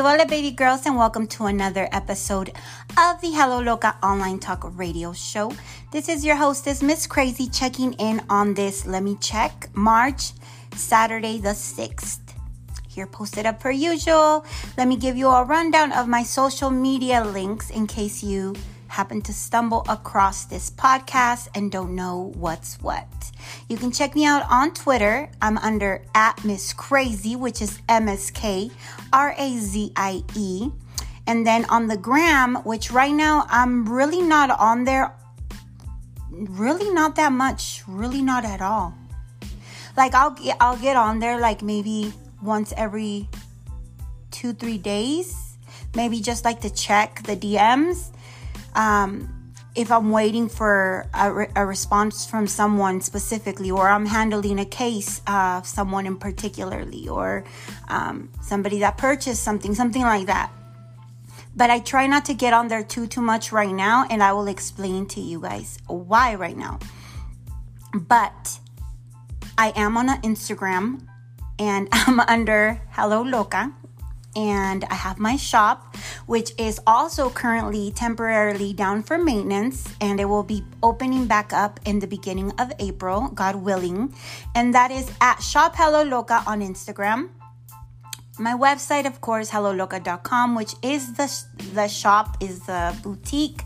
Hola, baby girls, and welcome to another episode of the Hello Loka Online Talk Radio Show. This is your hostess, Miss Crazy, checking in on this, let me check, March, Saturday the 6th. Here posted up per usual. Let me give you a rundown of my social media links in case you happen to stumble across this podcast and don't know what's what. You can check me out on Twitter. I'm under @MissCrazy, which is MSKRAZIE. And then on the gram, which right now I'm really not on there. Really not that much. Really not at all. Like I'll get on there like maybe once every 2-3 days. Maybe just like to check the DMs. If I'm waiting for a response from someone specifically, or I'm handling a case of someone in particularly, or somebody that purchased something like that. But I try not to get on there too much right now, and I will explain to you guys why right now. But I am on Instagram, and I'm under Hello Loka. And I have my shop, which is also currently temporarily down for maintenance, and it will be opening back up in the beginning of April, God willing. And that is at Shop Hello Loka on Instagram. My website, of course, helloloka.com, which is the shop, is the boutique,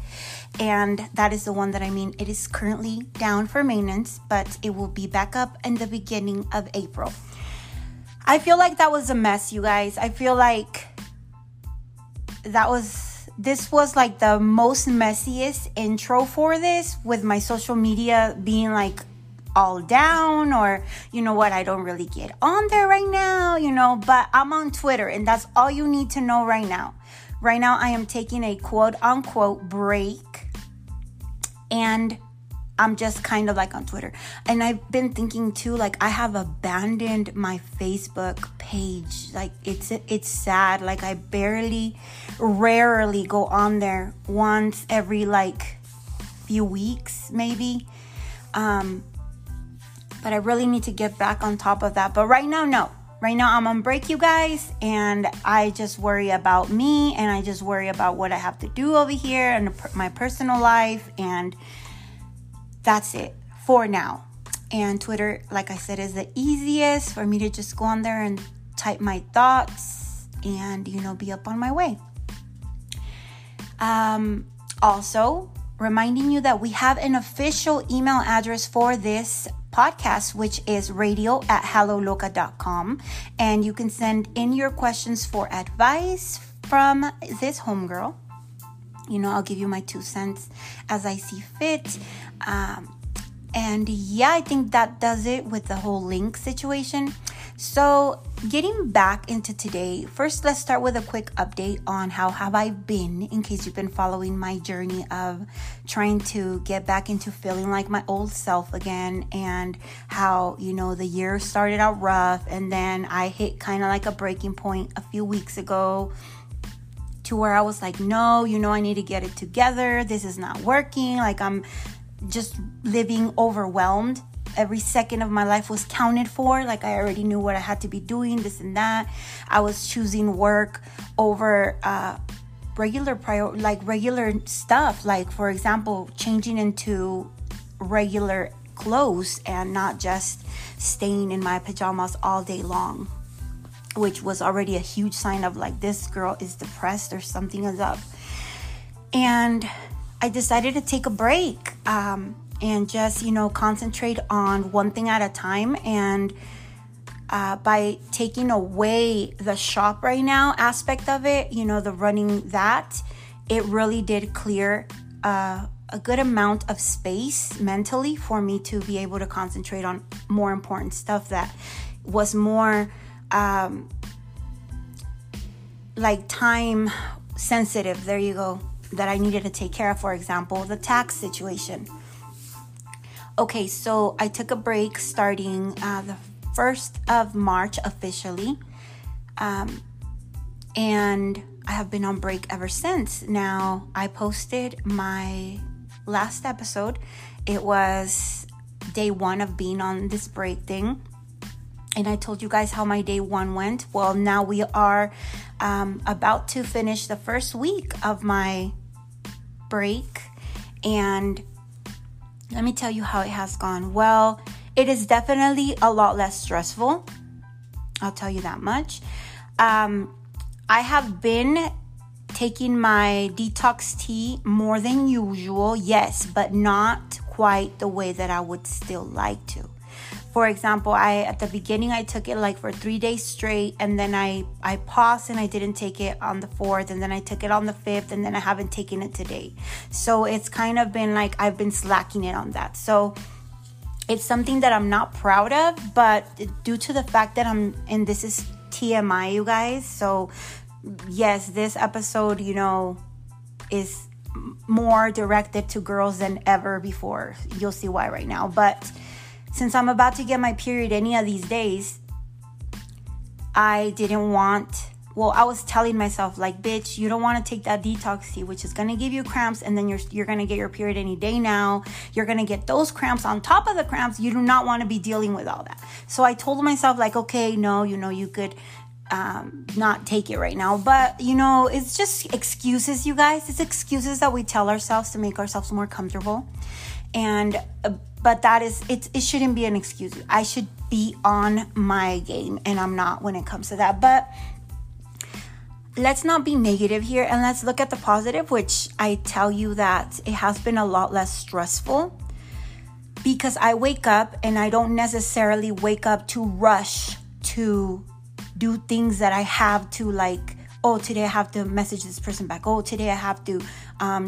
and that is the one that it is currently down for maintenance, but it will be back up in the beginning of April. I feel like that was a mess, you guys. I feel like this was like the most messiest intro for this, with my social media being like all down, or you know what, I don't really get on there right now, but I'm on Twitter, and that's all you need to know right now. Right now I am taking a quote unquote break, and I'm just kind of like on Twitter. And I've been thinking too, like I have abandoned my Facebook page. Like it's sad. Like I rarely go on there, once every like few weeks maybe. But I really need to get back on top of that. But right now, no. Right now I'm on break, you guys, and I just worry about me, and I just worry about what I have to do over here and my personal life, and that's it for now. And Twitter, like I said, is the easiest for me to just go on there and type my thoughts and, be up on my way. Also, reminding you that we have an official email address for this podcast, which is radio@helloloka.com. And you can send in your questions for advice from this homegirl. I'll give you my 2 cents as I see fit. And yeah, I think that does it with the whole link situation. So getting back into today, first, let's start with a quick update on how have I been, in case you've been following my journey of trying to get back into feeling like my old self again, and how, the year started out rough, and then I hit kind of like a breaking point a few weeks ago, to where I was like, no, I need to get it together. This is not working. Like I'm just living overwhelmed. Every second of my life was counted for. Like I already knew what I had to be doing, this and that. I was choosing work over regular stuff. Like, for example, changing into regular clothes and not just staying in my pajamas all day long, which was already a huge sign of like, this girl is depressed or something is up. And I decided to take a break and just, concentrate on one thing at a time. And by taking away the shop right now aspect of it, the running that, it really did clear a good amount of space mentally for me to be able to concentrate on more important stuff that was more time sensitive, there you go, that I needed to take care of. For example, the tax situation. Okay, so I took a break starting the 1st of March officially, and I have been on break ever since. Now, I posted my last episode. It was day 1 of being on this break thing. And I told you guys how my day one went. Well, now we are about to finish the first week of my break. And let me tell you how it has gone. Well, it is definitely a lot less stressful. I'll tell you that much. I have been taking my detox tea more than usual, yes, but not quite the way that I would still like to. For example, at the beginning, I took it like for 3 days straight, and then I paused and I didn't take it on the 4th, and then I took it on the 5th, and then I haven't taken it today. So it's kind of been like I've been slacking it on that. So it's something that I'm not proud of, but due to the fact that and this is TMI, you guys, so yes, this episode, you know, is more directed to girls than ever before. You'll see why right now. But since I'm about to get my period any of these days, I was telling myself, like, bitch, you don't want to take that detox tea, which is going to give you cramps, and then you're going to get your period any day now. You're going to get those cramps on top of the cramps. You do not want to be dealing with all that. So I told myself, like, okay, no, you know, you could not take it right now. But, you know, it's just excuses, you guys. It's excuses that we tell ourselves to make ourselves more comfortable. And but that is it shouldn't be an excuse. I should be on my game, and I'm not when it comes to that. But let's not be negative here, and let's look at the positive, which I tell you that it has been a lot less stressful, because I wake up and I don't necessarily wake up to rush to do things that I have to, like, oh, today I have to message this person back. Oh, today I have to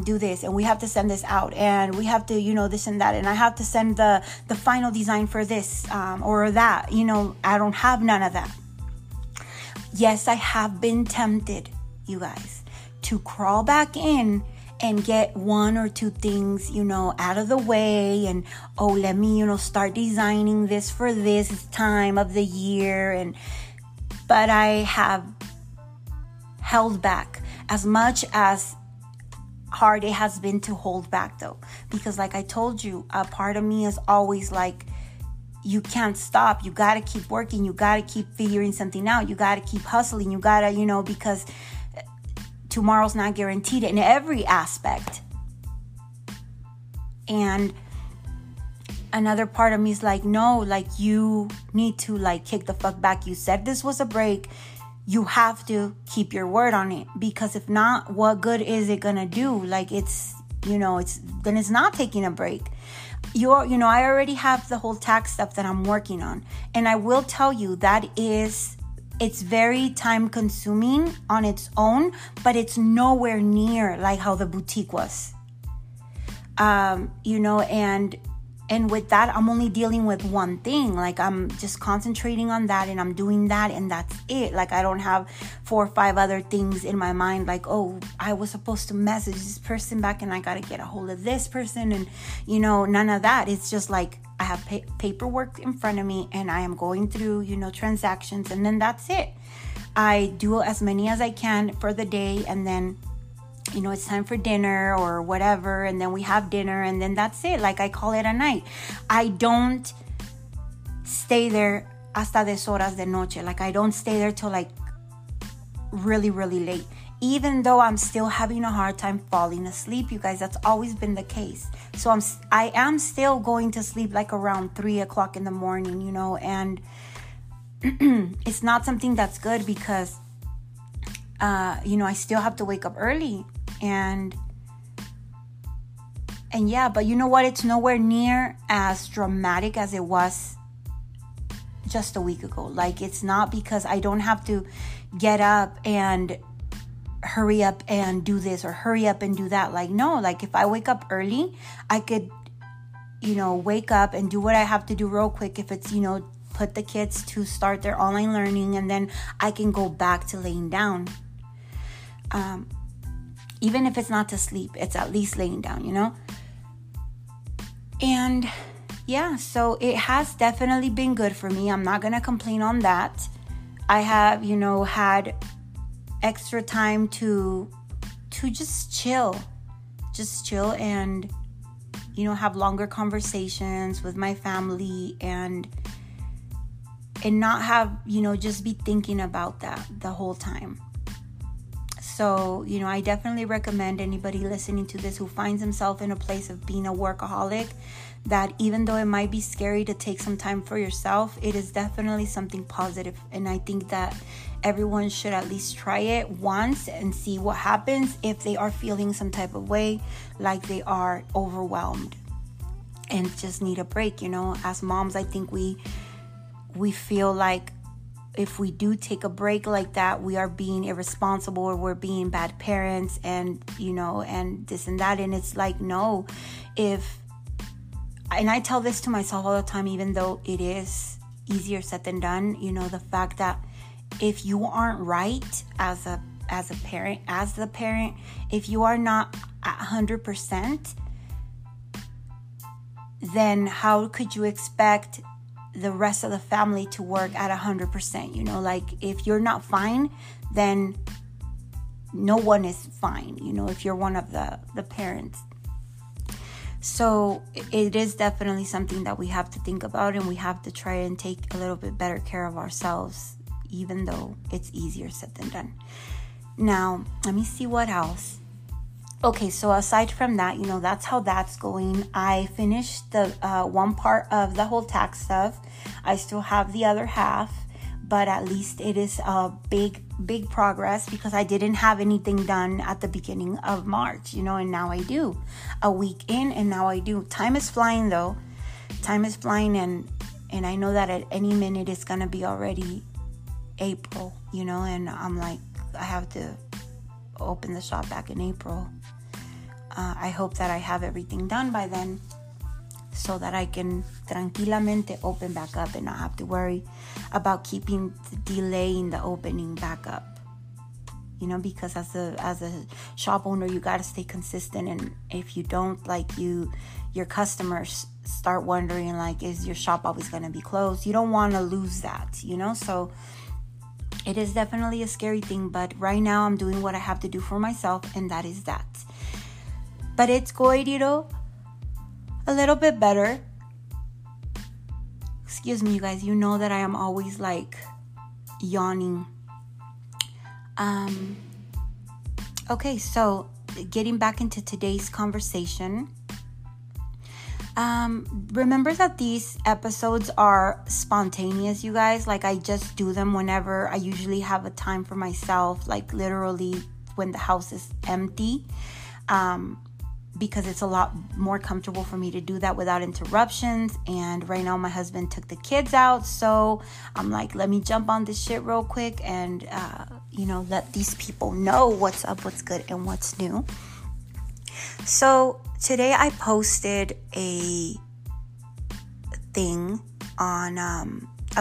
do this, and we have to send this out, and we have to, you know, this and that, and I have to send the final design for this or that. You know, I don't have none of that. Yes, I have been tempted, you guys, to crawl back in and get one or two things, you know, out of the way, and, oh, let me, you know, start designing this for this time of the year, but I have held back. As much as hard it has been to hold back, though, because, like I told you, a part of me is always like, you can't stop. You got to keep working. You got to keep figuring something out. You got to keep hustling. You got to, you know, because tomorrow's not guaranteed in every aspect. And another part of me is like, no, like, you need to, like, kick the fuck back. You said this was a break. You have to keep your word on it, because if not, what good is it gonna do? Like, it's, you know, then it's not taking a break. You know, I already have the whole tax stuff that I'm working on, and I will tell you that it's very time consuming on its own, but it's nowhere near like how the boutique was. You know, and with that, I'm only dealing with one thing. Like, I'm just concentrating on that, and I'm doing that, and that's it. Like, I don't have 4 or 5 other things in my mind. Like, oh, I was supposed to message this person back, and I got to get a hold of this person. And, you know, none of that. It's just like, I have paperwork in front of me, and I am going through, you know, transactions, and then that's it. I do as many as I can for the day, and then, you know, it's time for dinner or whatever, and then we have dinner, and then that's it. Like, I call it a night. I don't stay there hasta 10 horas de noche. Like, I don't stay there till, like, really, really late, even though I'm still having a hard time falling asleep, you guys. That's always been the case. So I am still going to sleep like around 3 o'clock in the morning, you know, and it's not something that's good, because you know, I still have to wake up early. And yeah, but you know what? It's nowhere near as dramatic as it was just a week ago. Like, it's not, because I don't have to get up and hurry up and do this or hurry up and do that. Like, no, like, if I wake up early, I could, you know, wake up and do what I have to do real quick. If it's, you know, put the kids to start their online learning, and then I can go back to laying down. Even if it's not to sleep, it's at least laying down, you know? And yeah, so it has definitely been good for me. I'm not going to complain on that. I have, you know, had extra time to just chill and, you know, have longer conversations with my family, and and not have, just be thinking about that the whole time. So, I definitely recommend anybody listening to this who finds himself in a place of being a workaholic, that even though it might be scary to take some time for yourself, it is definitely something positive. And I think that everyone should at least try it once and see what happens if they are feeling some type of way, like they are overwhelmed and just need a break. As moms, I think we feel like if we do take a break like that, we are being irresponsible or we're being bad parents and, and this and that. And it's like, no, and I tell this to myself all the time, even though it is easier said than done, the fact that if you aren't right as the parent, if you are not 100%, then how could you expect the rest of the family to work at 100%? If you're not fine, then no one is fine, if you're one of the parents. So it is definitely something that we have to think about, and we have to try and take a little bit better care of ourselves, even though it's easier said than done. Now, let me see what else. Okay, so aside from that, that's how that's going. I finished the one part of the whole tax stuff. I still have the other half, but at least it is a big, big progress, because I didn't have anything done at the beginning of March, and now I do. A week in, and now I do. Time is flying, though. Time is flying, and I know that at any minute it's going to be already April, and I'm like, I have to open the shop back in April. I hope that I have everything done by then, so that I can tranquilamente open back up and not have to worry about delaying the opening back up. Because as a shop owner, you gotta stay consistent, and if you don't, your customers start wondering, is your shop always gonna be closed? You don't want to lose that, so. It is definitely a scary thing, but right now I'm doing what I have to do for myself, and that is that. But it's going, a little bit better. Excuse me, you guys. You know that I am always, yawning. Okay, so getting back into today's conversation. Remember that these episodes are spontaneous, you guys. I just do them whenever I usually have a time for myself, literally when the house is empty, because it's a lot more comfortable for me to do that without interruptions. And right now my husband took the kids out, so I'm like, let me jump on this shit real quick and, let these people know what's up, what's good, and what's new. So today I posted a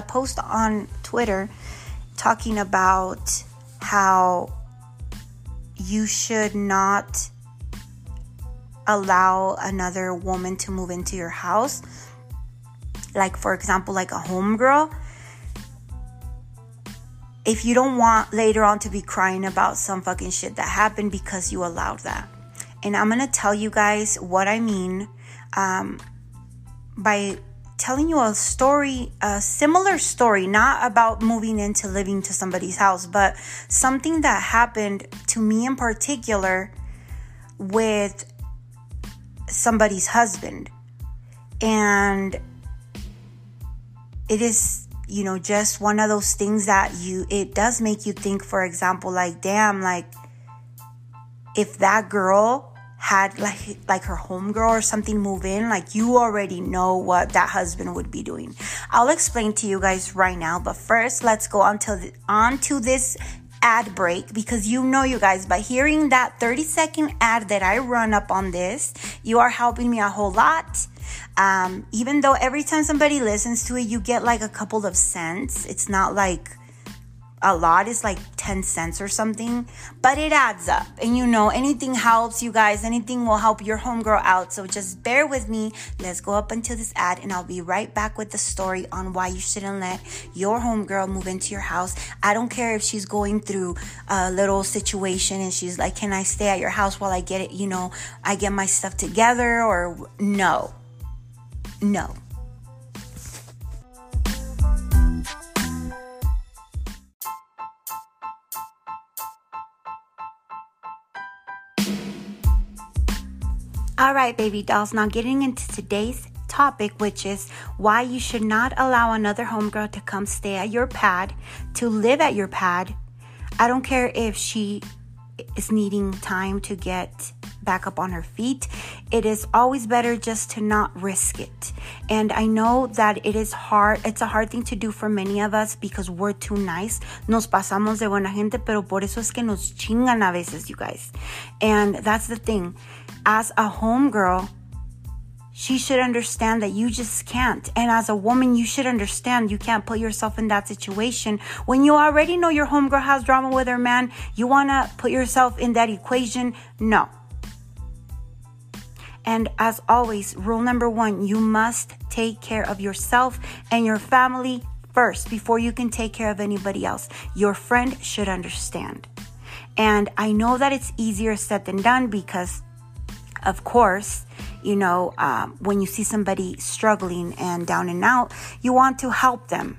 post on Twitter talking about how you should not allow another woman to move into your house. For example, a homegirl. If you don't want later on to be crying about some fucking shit that happened because you allowed that. And I'm going to tell you guys what I mean by telling you a similar story, not about moving into living to somebody's house, but something that happened to me in particular with somebody's husband. And it is, just one of those things that it does make you think, for example, damn, if that girl had her homegirl or something move in, you already know what that husband would be doing. I'll explain to you guys right now, but first let's go on to this ad break, because you guys, by hearing that 30-second ad that I run up on this, you are helping me a whole lot. Even though every time somebody listens to it, you get a couple of cents. It's not a lot, is 10 cents or something, but it adds up, and anything helps, you guys. Anything will help your homegirl out, so just bear with me. Let's go up until this ad, and I'll be right back with the story on why you shouldn't let your homegirl move into your house. I don't care if she's going through a little situation and she's like, can I stay at your house while I get it, I get my stuff together, or no. All right, baby dolls, now getting into today's topic, which is why you should not allow another homegirl to come stay at your pad, to live at your pad. I don't care if she is needing time to get back up on her feet. It is always better just to not risk it. And I know that it is hard. It's a hard thing to do for many of us because we're too nice. Nos pasamos de buena gente, pero por eso es que nos chingan a veces, you guys. And that's the thing. As a homegirl, she should understand that you just can't. And as a woman, you should understand you can't put yourself in that situation. When you already know your homegirl has drama with her man, you want to put yourself in that equation? No. And as always, rule number one, you must take care of yourself and your family first before you can take care of anybody else. Your friend should understand. And I know that it's easier said than done because, of course, you know, when you see somebody struggling and down and out, you want to help them.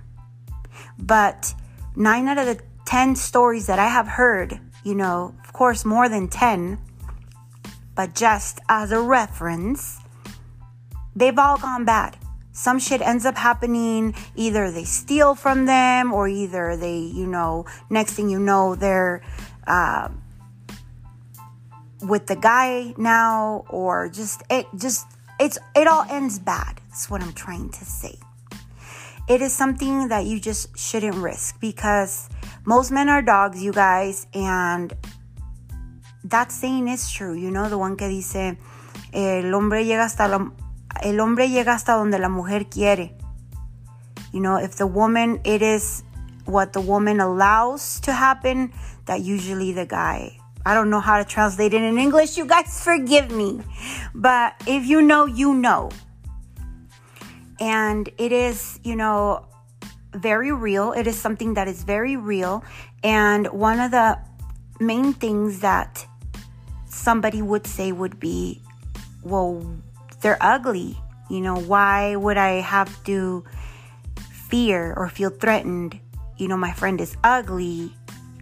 But 9 out of the 10 stories that I have heard, you know, of course, more than 10, but just as a reference, they've all gone bad. Some shit ends up happening. Either they steal from them or either they, you know, next thing you know, they're with the guy now, or it all ends bad. That's what I'm trying to say. It is something that you just shouldn't risk because most men are dogs, you guys, and that saying is true. You know, the one que dice, el hombre llega hasta donde la mujer quiere. You know, if the woman, it is what the woman allows to happen, that usually the guy, I don't know how to translate it in English. You guys forgive me. But if you know, you know. And it is, you know, very real. It is something that is very real. And one of the main things that somebody would say would be, well, they're ugly. You know, why would I have to fear or feel threatened? You know, my friend is ugly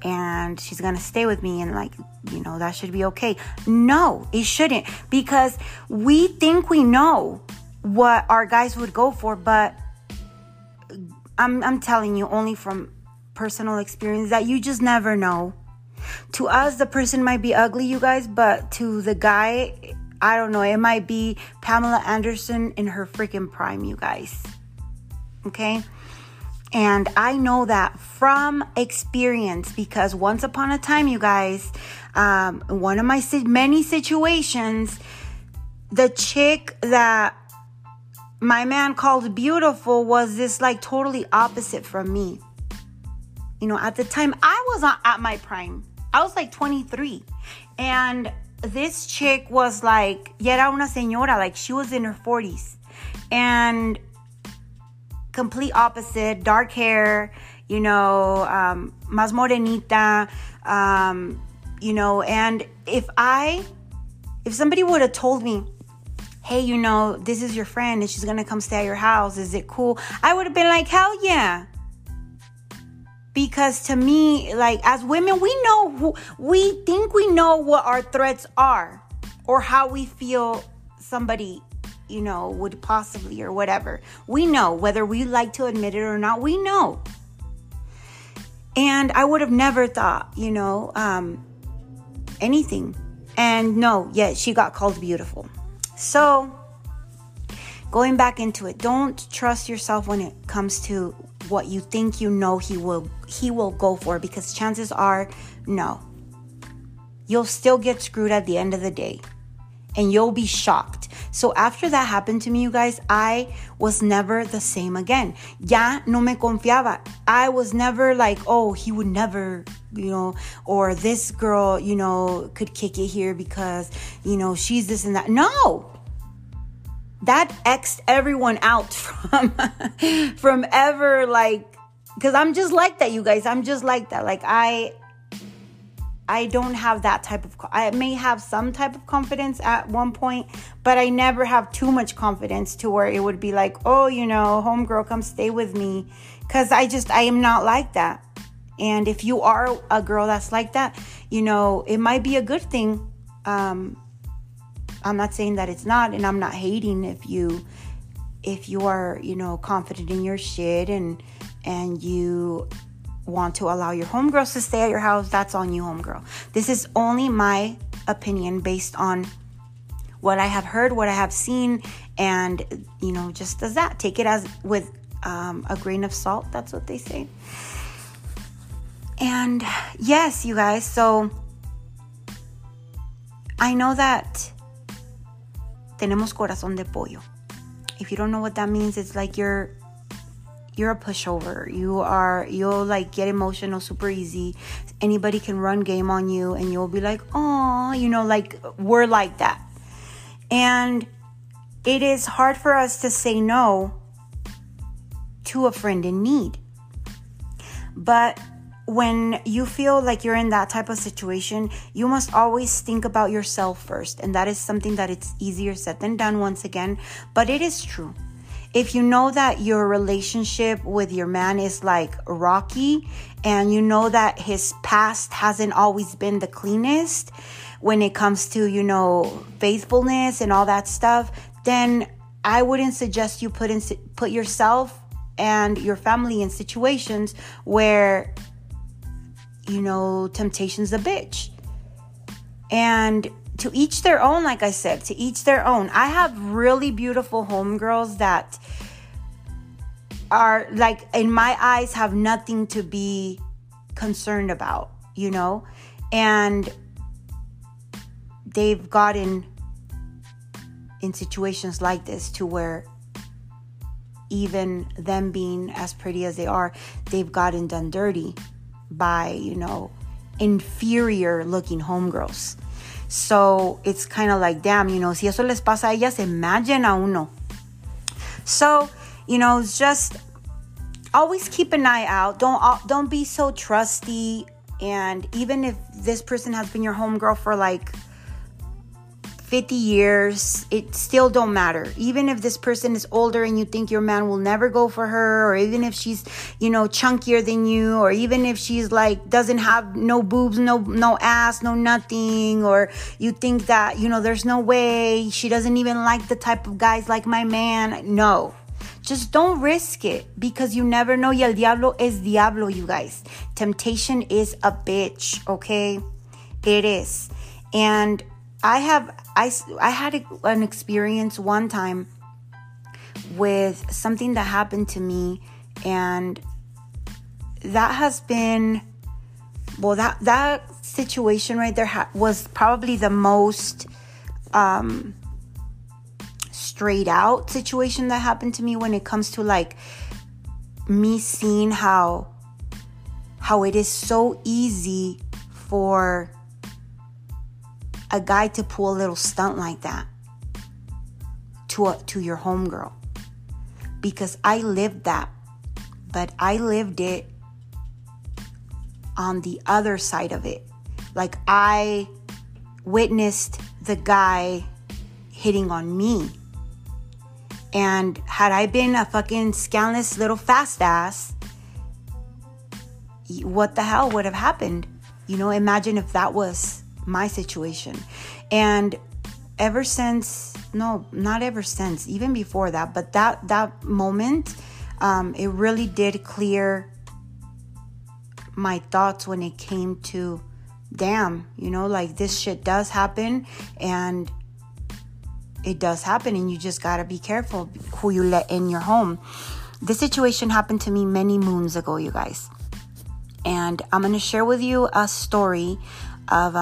and she's gonna stay with me, and like, you know, that should be okay. No, it shouldn't, because we think we know what our guys would go for, but I'm telling you only from personal experience that you just never know. To us, the person might be ugly, you guys, but to the guy, I don't know, it might be Pamela Anderson in her freaking prime, you guys. Okay? And I know that from experience because once upon a time, you guys, one of my many situations, the chick that my man called beautiful was this like totally opposite from me. You know, at the time I was at my prime. I was like 23. And this chick was like, era una señora, like she was in her 40s. And complete opposite, dark hair, you know, más morenita, you know, and if somebody would have told me, hey, you know, this is your friend and she's going to come stay at your house, is it cool? I would have been like, hell yeah. Because to me, like, as women, we think we know what our threats are or how we feel somebody, you know, would possibly or whatever. We know, whether we like to admit it or not, we know. And I would have never thought, you know, anything. And no, yet she got called beautiful. So going back into it, don't trust yourself when it comes to what you think you know he will go for, because chances are, no. You'll still get screwed at the end of the day. And you'll be shocked. So after that happened to me, you guys, I was never the same again. Ya no me confiaba. I was never like, oh, he would never, you know, or this girl, you know, could kick it here because, you know, she's this and that. No. That X'd everyone out from ever, like, because I'm just like that, you guys. I'm just like that. Like, I don't have that type of, I may have some type of confidence at one point, but I never have too much confidence to where it would be like, oh, you know, homegirl, come stay with me. Cause I am not like that. And if you are a girl that's like that, you know, it might be a good thing. I'm not saying that it's not, and I'm not hating if you are, you know, confident in your shit and you want to allow your homegirls to stay at your house. That's on you, homegirl. This is only my opinion based on what I have heard, what I have seen, and, you know, just as that. Take it as with a grain of salt. That's what they say. And yes, you guys, so I know that tenemos corazón de pollo. If you don't know what that means, it's like you're a pushover. You'll like get emotional super easy. Anybody can run game on you and you'll be like, oh, you know, like we're like that. And it is hard for us to say no to a friend in need. But when you feel like you're in that type of situation, you must always think about yourself first. And that is something that it's easier said than done once again. But it is true. If you know that your relationship with your man is like rocky and you know that his past hasn't always been the cleanest when it comes to, you know, faithfulness and all that stuff, then I wouldn't suggest you put yourself and your family in situations where, you know, temptation's a bitch. And to each their own, like I said, to each their own. I have really beautiful homegirls that are, like, in my eyes, have nothing to be concerned about, you know? And they've gotten in situations like this to where even them being as pretty as they are, they've gotten done dirty by, you know, inferior looking homegirls. So it's kind of like, damn, you know, si eso les pasa a ellas, imagine a uno. So, you know, just always keep an eye out. Don't be so trusty. And even if this person has been your homegirl for like 50 years, it still don't matter. Even if this person is older and you think your man will never go for her, or even if she's, you know, chunkier than you, or even if she's like doesn't have no boobs, no ass, no nothing, or you think that, you know, there's no way she doesn't even like the type of guys like my man. No. Just don't risk it, because you never know. Y el diablo es diablo, you guys. Temptation is a bitch, okay? It is. And I had an experience one time with something that happened to me, and that has been, well, that situation right there was probably the most straight out situation that happened to me when it comes to like me seeing how it is so easy for a guy to pull a little stunt like that to your homegirl. Because I lived that, but I lived it on the other side of it. Like, I witnessed the guy hitting on me. And had I been a fucking scandalous little fast ass, what the hell would have happened? You know, imagine if that was my situation. And even before that, but that moment, it really did clear my thoughts when it came to, damn, you know, like this shit does happen, and it does happen, and you just gotta be careful who you let in your home. This situation happened to me many moons ago, you guys, and I'm gonna share with you a story of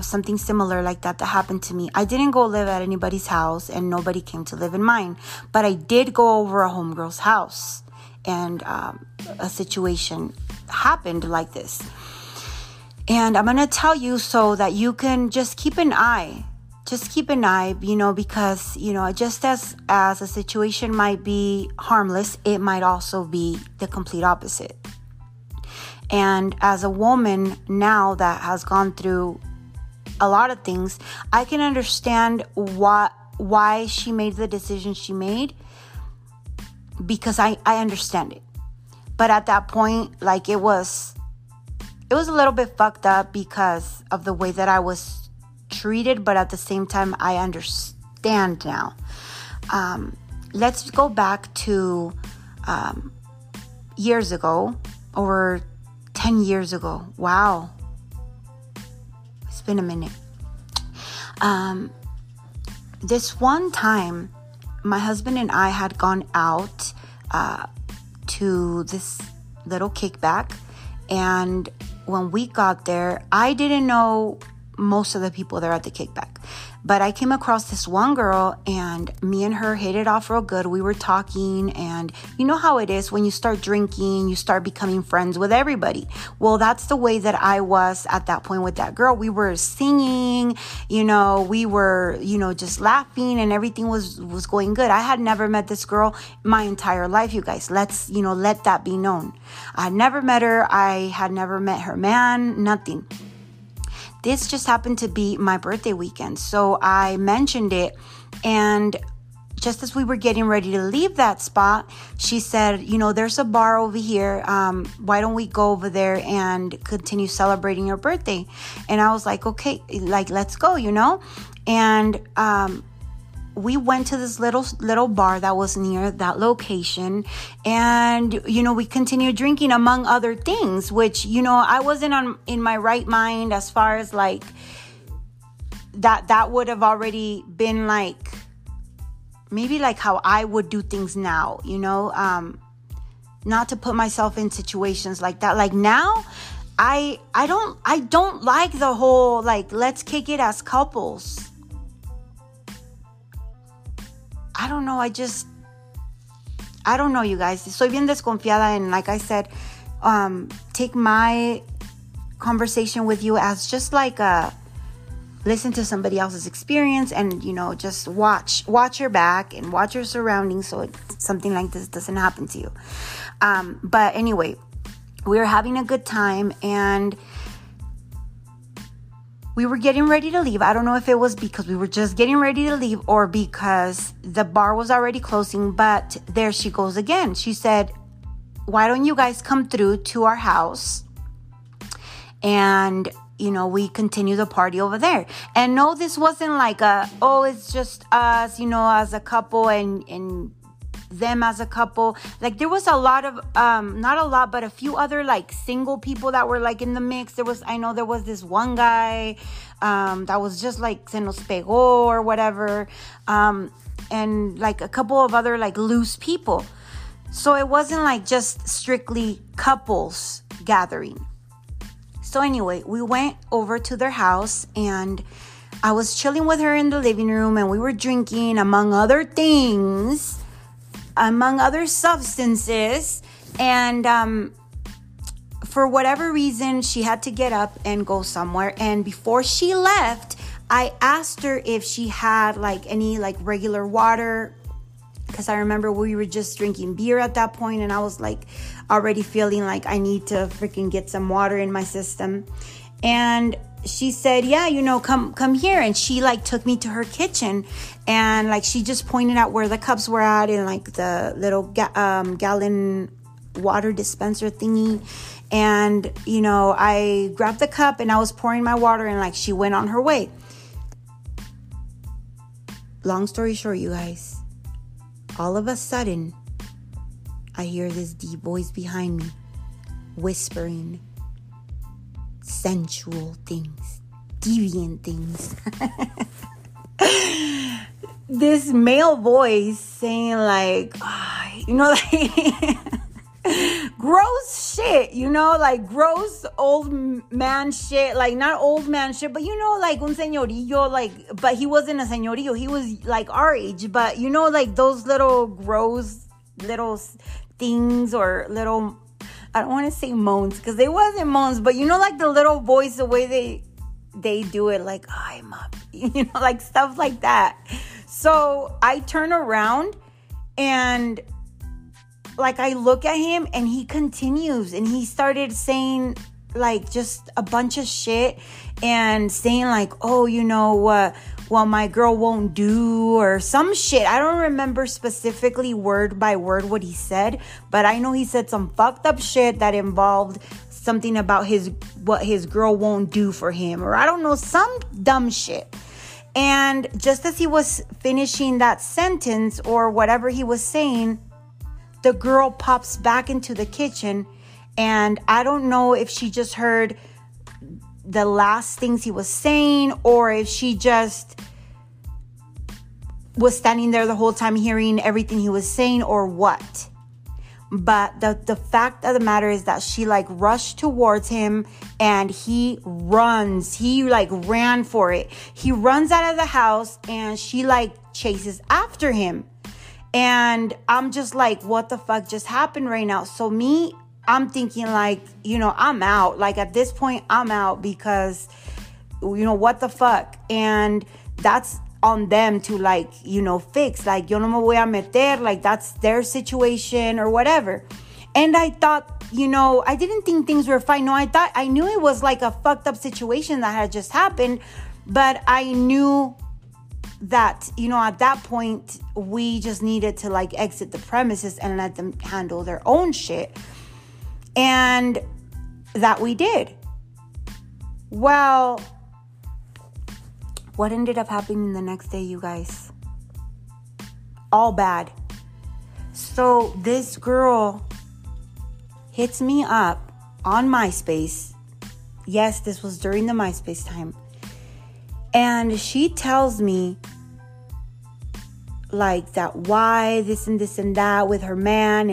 something similar like that happened to me. I didn't go live at anybody's house, and nobody came to live in mine, but I did go over a homegirl's house, and a situation happened like this. And I'm gonna tell you so that you can just keep an eye, you know, because, you know, just as a situation might be harmless, it might also be the complete opposite. And as a woman now that has gone through a lot of things, I can understand why she made the decision she made, because I understand it. But at that point, like, it was a little bit fucked up because of the way that I was treated, but at the same time, I understand now. Let's go back to years ago, over 10 years ago. Wow. It's been a minute. This one time, my husband and I had gone out to this little kickback. And when we got there, I didn't know most of the people there at the kickback. But I came across this one girl, and me and her hit it off real good. We were talking, and you know how it is when you start drinking, you start becoming friends with everybody. Well, that's the way that I was at that point with that girl. We were singing, we were, just laughing, and everything was going good. I had never met this girl my entire life, you guys. Let's, let that be known. I never met her. I had never met her man, nothing. This just happened to be my birthday weekend. So I mentioned it. And just as we were getting ready to leave that spot, she said, there's a bar over here. Why don't we go over there and continue celebrating your birthday? And I was like, okay, let's go, And we went to this little bar that was near that location. And, we continued drinking, among other things, which, I wasn't in my right mind as far as that would have already been maybe how I would do things now, not to put myself in situations like that. Like now, I don't like the whole, let's kick it as couples. I don't know. I don't know, you guys. Soy bien desconfiada. And like I said, take my conversation with you as just listen to somebody else's experience and, just watch your back and watch your surroundings. So something like this doesn't happen to you. But anyway, we were having a good time and we were getting ready to leave. I don't know if it was because we were just getting ready to leave or because the bar was already closing, but there she goes again. She said, why don't you guys come through to our house? And, we continue the party over there. And no, this wasn't it's just us, as a couple and them as a couple. There was a lot of not a lot, but a few other single people that were in the mix. There was this one guy that was just se nos pegó or whatever, and a couple of other loose people. So it wasn't just strictly couples gathering. So anyway, we went over to their house and I was chilling with her in the living room and we were drinking, among other things, among other substances. And for whatever reason, she had to get up and go somewhere. And before she left, I asked her if she had any regular water, because I remember we were just drinking beer at that point, and I was already feeling I need to freaking get some water in my system. And she said, yeah, come here. And she took me to her kitchen and she just pointed out where the cups were at and the little gallon water dispenser thingy. And, I grabbed the cup and I was pouring my water and she went on her way. Long story short, you guys, all of a sudden I hear this deep voice behind me whispering sensual things, deviant things. This male voice saying gross shit, gross old man shit, not old man shit, but un señorillo, but he wasn't a señorillo, he was our age, but those little gross little things or little, I don't want to say moans because they wasn't moans, but the little voice, the way they do it, I'm up, stuff like that. So I turn around and I look at him and he continues and he started saying just a bunch of shit and saying oh, well, my girl won't do or some shit. I don't remember specifically word by word what he said, but I know he said some fucked up shit that involved something about what his girl won't do for him, or I don't know, some dumb shit. And just as he was finishing that sentence or whatever he was saying, the girl pops back into the kitchen, and I don't know if she just heard the last things he was saying or if she just was standing there the whole time hearing everything he was saying or what. But the fact of the matter is that she like rushed towards him, and he runs. He like ran for it. He runs out of the house, and she like chases after him. And I'm just like, what the fuck just happened right now? So me, I'm thinking like, you know, I'm out. Like at this point, I'm out because, you know, what the fuck? And that's on them to like, you know, fix. Like, yo no me voy a meter. Like that's their situation or whatever. And I thought, you know, I didn't think things were fine. No, I thought, I knew it was like a fucked up situation that had just happened. But I knew that, you know, at that point, we just needed to like exit the premises and let them handle their own shit. And that we did. Well, what ended up happening the next day, you guys? All bad. So this girl hits me up on MySpace. Yes, this was during the MySpace time. And she tells me like that why this and that with her man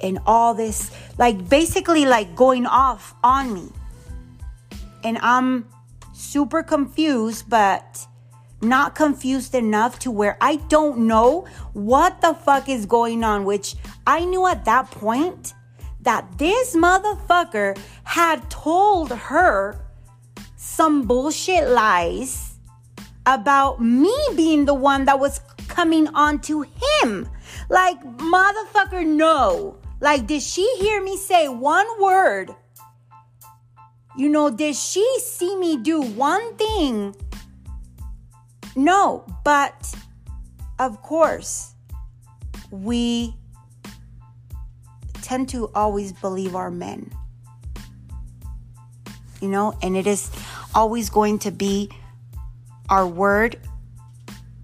and all this, like basically like going off on me. And I'm super confused, but not confused enough to where I don't know what the fuck is going on, which I knew at that point that this motherfucker had told her some bullshit lies about me being the one that was coming on to him. Like, motherfucker, no. Like, did she hear me say one word? You know, did she see me do one thing? No, but of course, we tend to always believe our men. You know, and it is always going to be our word,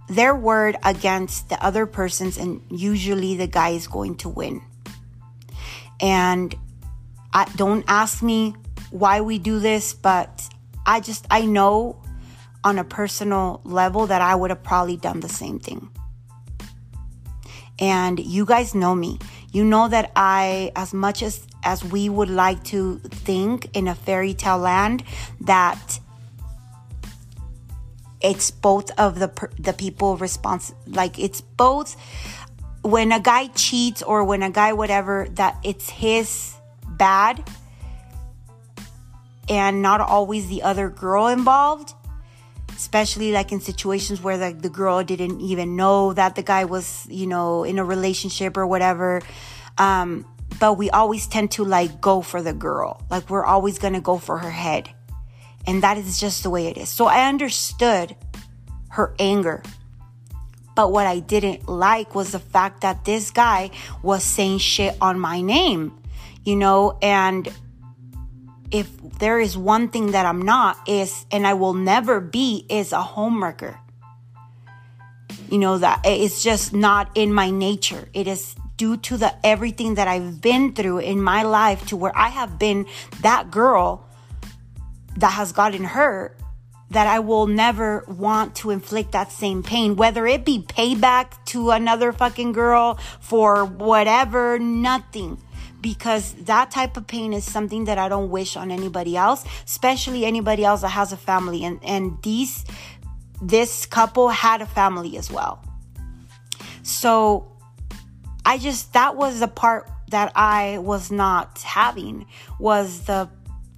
their word against the other person's, and usually the guy is going to win. And don't ask me why we do this, but I know on a personal level that I would have probably done the same thing. And you guys know me. You know that I, as much as we would like to think in a fairy tale land that it's both of the people responsible, like it's both when a guy cheats or when a guy whatever, that it's his bad and not always the other girl involved, especially like in situations where like the girl didn't even know that the guy was, you know, in a relationship or whatever. But we always tend to like go for the girl. Like we're always going to go for her head. And that is just the way it is. So I understood her anger. But what I didn't like was the fact that this guy was saying shit on my name, you know, and if there is one thing that I'm not is, and I will never be, is a homewrecker. You know, that it's just not in my nature. It is due to the everything that I've been through in my life to where I have been that girl that has gotten hurt, that I will never want to inflict that same pain, whether it be payback to another fucking girl for whatever, nothing. Because that type of pain is something that I don't wish on anybody else, especially anybody else that has a family. And this couple had a family as well. So that was the part that I was not having, was the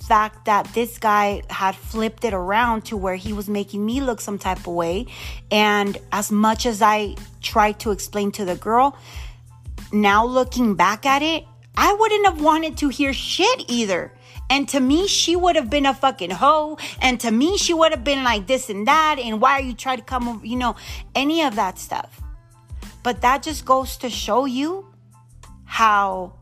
fact that this guy had flipped it around to where he was making me look some type of way. And as much as I tried to explain to the girl, now looking back at it, I wouldn't have wanted to hear shit either. And to me, she would have been a fucking hoe. And to me, she would have been like this and that. And why are you trying to come over, you know, any of that stuff. But that just goes to show you how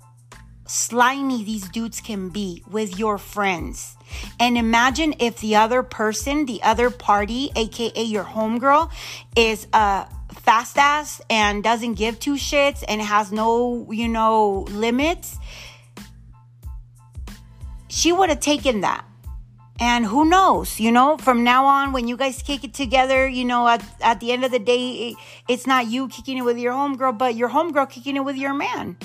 slimy these dudes can be with your friends. And imagine if the other person, the other party, aka your homegirl, is a fast ass and doesn't give two shits and has no, you know, limits. She would have taken that. And who knows, you know, from now on, when you guys kick it together, you know, at the end of the day, it's not you kicking it with your homegirl, but your homegirl kicking it with your man.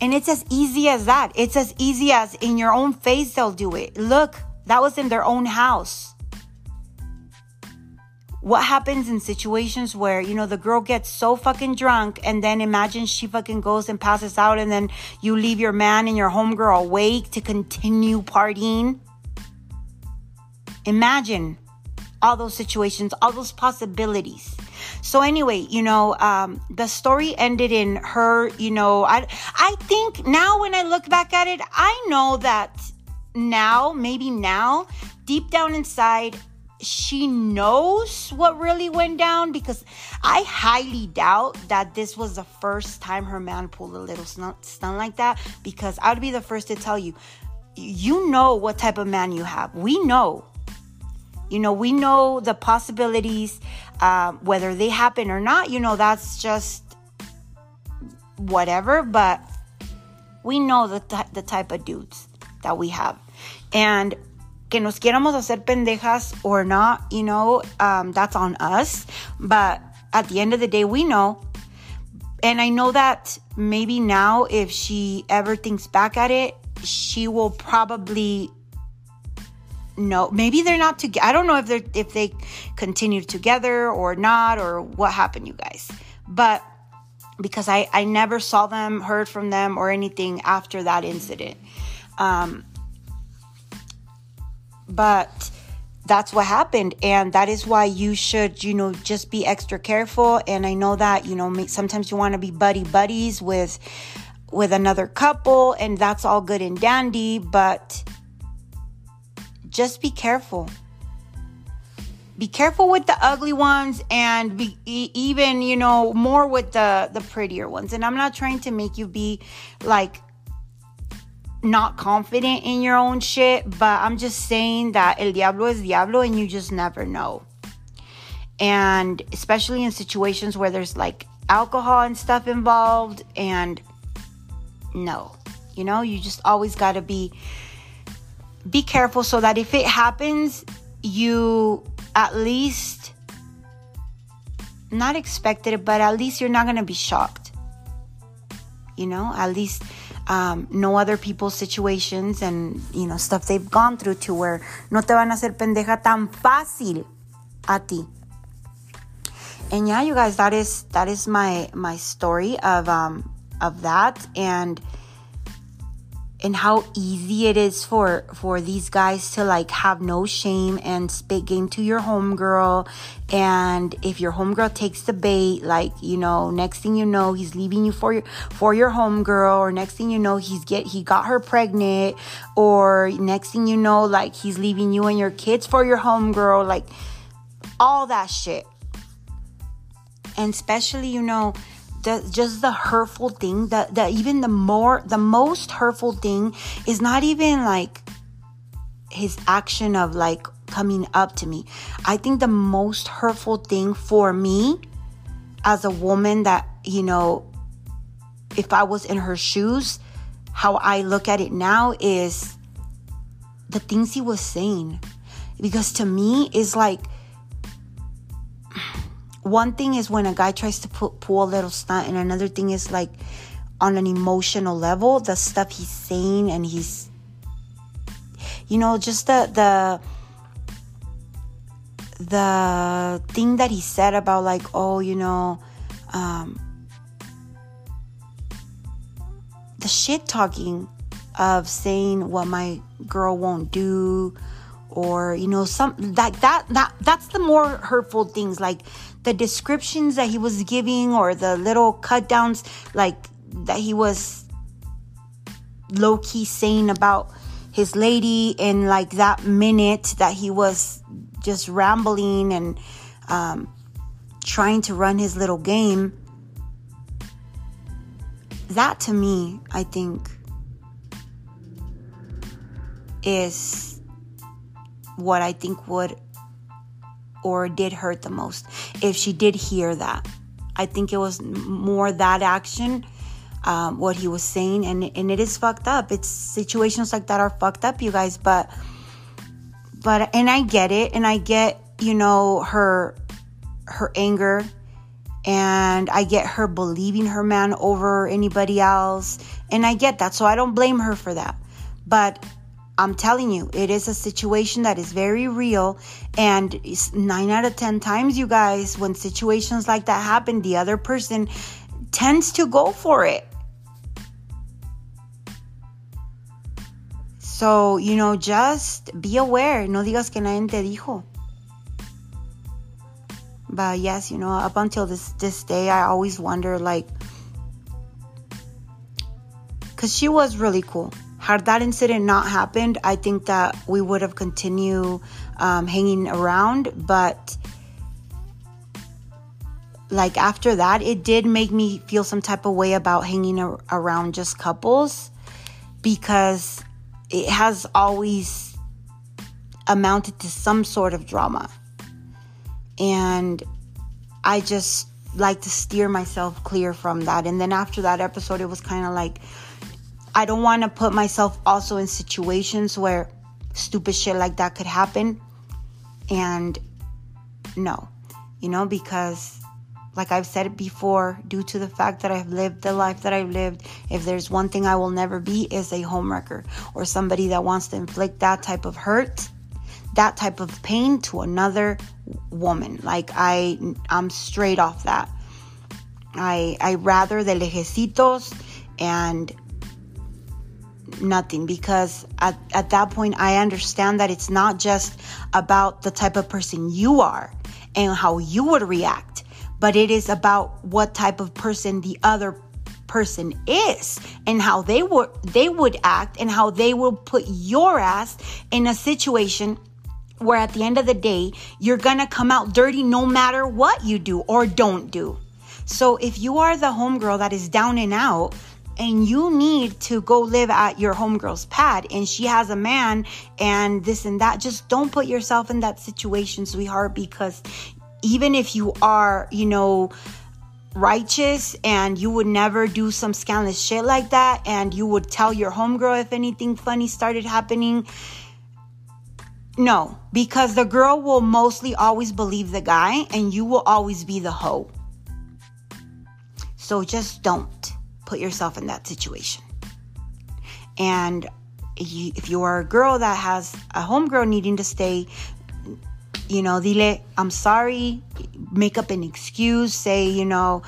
And it's as easy as that. It's as easy as in your own face, they'll do it. Look, that was in their own house. What happens in situations where, you know, the girl gets so fucking drunk and then imagine she fucking goes and passes out and then you leave your man and your homegirl awake to continue partying. Imagine all those situations, all those possibilities. So anyway, you know, the story ended in her, you know, I think now when I look back at it, I know that now, maybe now, deep down inside, she knows what really went down, because I highly doubt that this was the first time her man pulled a little stunt like that, because I'd be the first to tell you, you know what type of man you have. We know. You know, we know the possibilities, whether they happen or not, you know, that's just whatever. But we know the type of dudes that we have. And que nos quieramos hacer pendejas or not, you know, that's on us. But at the end of the day, we know. And I know that maybe now, if she ever thinks back at it, she will probably... No, maybe they're not together. I don't know if they continue together or not, or what happened, you guys. But because I never saw them, heard from them, or anything after that incident. But that's what happened. And that is why you should, you know, just be extra careful. And I know that, you know, sometimes you want to be buddies with another couple, and that's all good and dandy. But... just be careful. Be careful with the ugly ones, and be even, you know, more with the prettier ones. And I'm not trying to make you be like not confident in your own shit, but I'm just saying that el diablo es diablo, and you just never know. And especially in situations where there's like alcohol and stuff involved, and no, you know, you just always got to be careful, so that if it happens, you at least not expected it, but at least you're not going to be shocked. You know, at least know other people's situations and, you know, stuff they've gone through, to where no te van a hacer pendeja tan fácil a ti. And yeah, you guys, that is my story of that. And how easy it is for these guys to like have no shame and spit game to your homegirl. And if your homegirl takes the bait, like, you know, next thing you know, he's leaving you for your homegirl, or next thing you know, he got her pregnant, or next thing you know, like, he's leaving you and your kids for your homegirl, like all that shit. And especially, you know, just the hurtful thing, the most hurtful thing is not even like his action of like coming up to me. I think the most hurtful thing for me as a woman, that, you know, if I was in her shoes, how I look at it now, is the things he was saying. Because to me, it's like, one thing is when a guy tries to pull a little stunt, and another thing is like on an emotional level, the stuff he's saying, and he's, you know, just the thing that he said about like, oh, you know, the shit talking of saying what my girl won't do, or, you know, some like that's the more hurtful things, like the descriptions that he was giving, or the little cut downs, like that he was low-key saying about his lady, and like that minute that he was just rambling and trying to run his little game, that to me, I think, is what I think would or did hurt the most. If she did hear that, I think it was more that action, what he was saying, and it is fucked up. It's situations like that are fucked up, you guys. But and I get it, and I get, you know, her anger, and I get her believing her man over anybody else, and I get that. So I don't blame her for that. But I'm telling you, it is a situation that is very real, and it's 9 out of 10 times, you guys, when situations like that happen, the other person tends to go for it. So, you know, just be aware. No digas que nadie te dijo. But yes, you know, up until this day, I always wonder, like, because she was really cool. Had that incident not happened, I think that we would have continued hanging around. But like after that, it did make me feel some type of way about hanging around just couples, because it has always amounted to some sort of drama. And I just like to steer myself clear from that. And then after that episode, it was kind of like, I don't want to put myself also in situations where stupid shit like that could happen. And no, you know, because like I've said before, due to the fact that I've lived the life that I've lived, if there's one thing I will never be, is a homewrecker or somebody that wants to inflict that type of hurt, that type of pain to another woman. Like I'm straight off that. I rather de lejecitos and nothing, because at that point I understand that it's not just about the type of person you are and how you would react, but it is about what type of person the other person is and how they would act and how they will put your ass in a situation where at the end of the day you're gonna come out dirty no matter what you do or don't do. So if you are the homegirl that is down and out, and you need to go live at your homegirl's pad, and she has a man and this and that, just don't put yourself in that situation, sweetheart, because even if you are, you know, righteous and you would never do some scandalous shit like that, and you would tell your homegirl if anything funny started happening, no, because the girl will mostly always believe the guy and you will always be the hoe. So just don't put yourself in that situation. And if you are a girl that has a homegirl needing to stay, you know, dile, I'm sorry, make up an excuse, say, you know,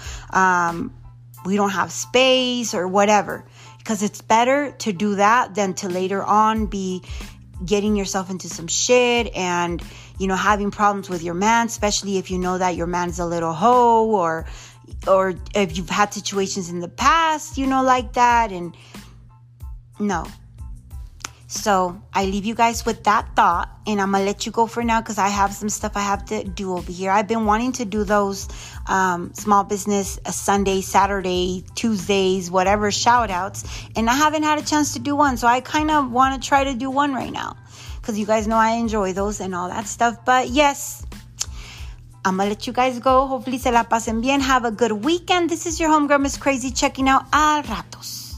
we don't have space or whatever, because it's better to do that than to later on be getting yourself into some shit and, you know, having problems with your man, especially if you know that your man's a little hoe, or if you've had situations in the past, you know, like that. And no. So I leave you guys with that thought, and I'm gonna let you go for now because I have some stuff I have to do over here. I've been wanting to do those small business Sunday, Saturday, Tuesdays, whatever shout outs, and I haven't had a chance to do one. So I kind of want to try to do one right now because you guys know I enjoy those and all that stuff. But yes, I'm going to let you guys go. Hopefully se la pasen bien. Have a good weekend. This is your homegirl, Miss Crazy, checking out. A ratos.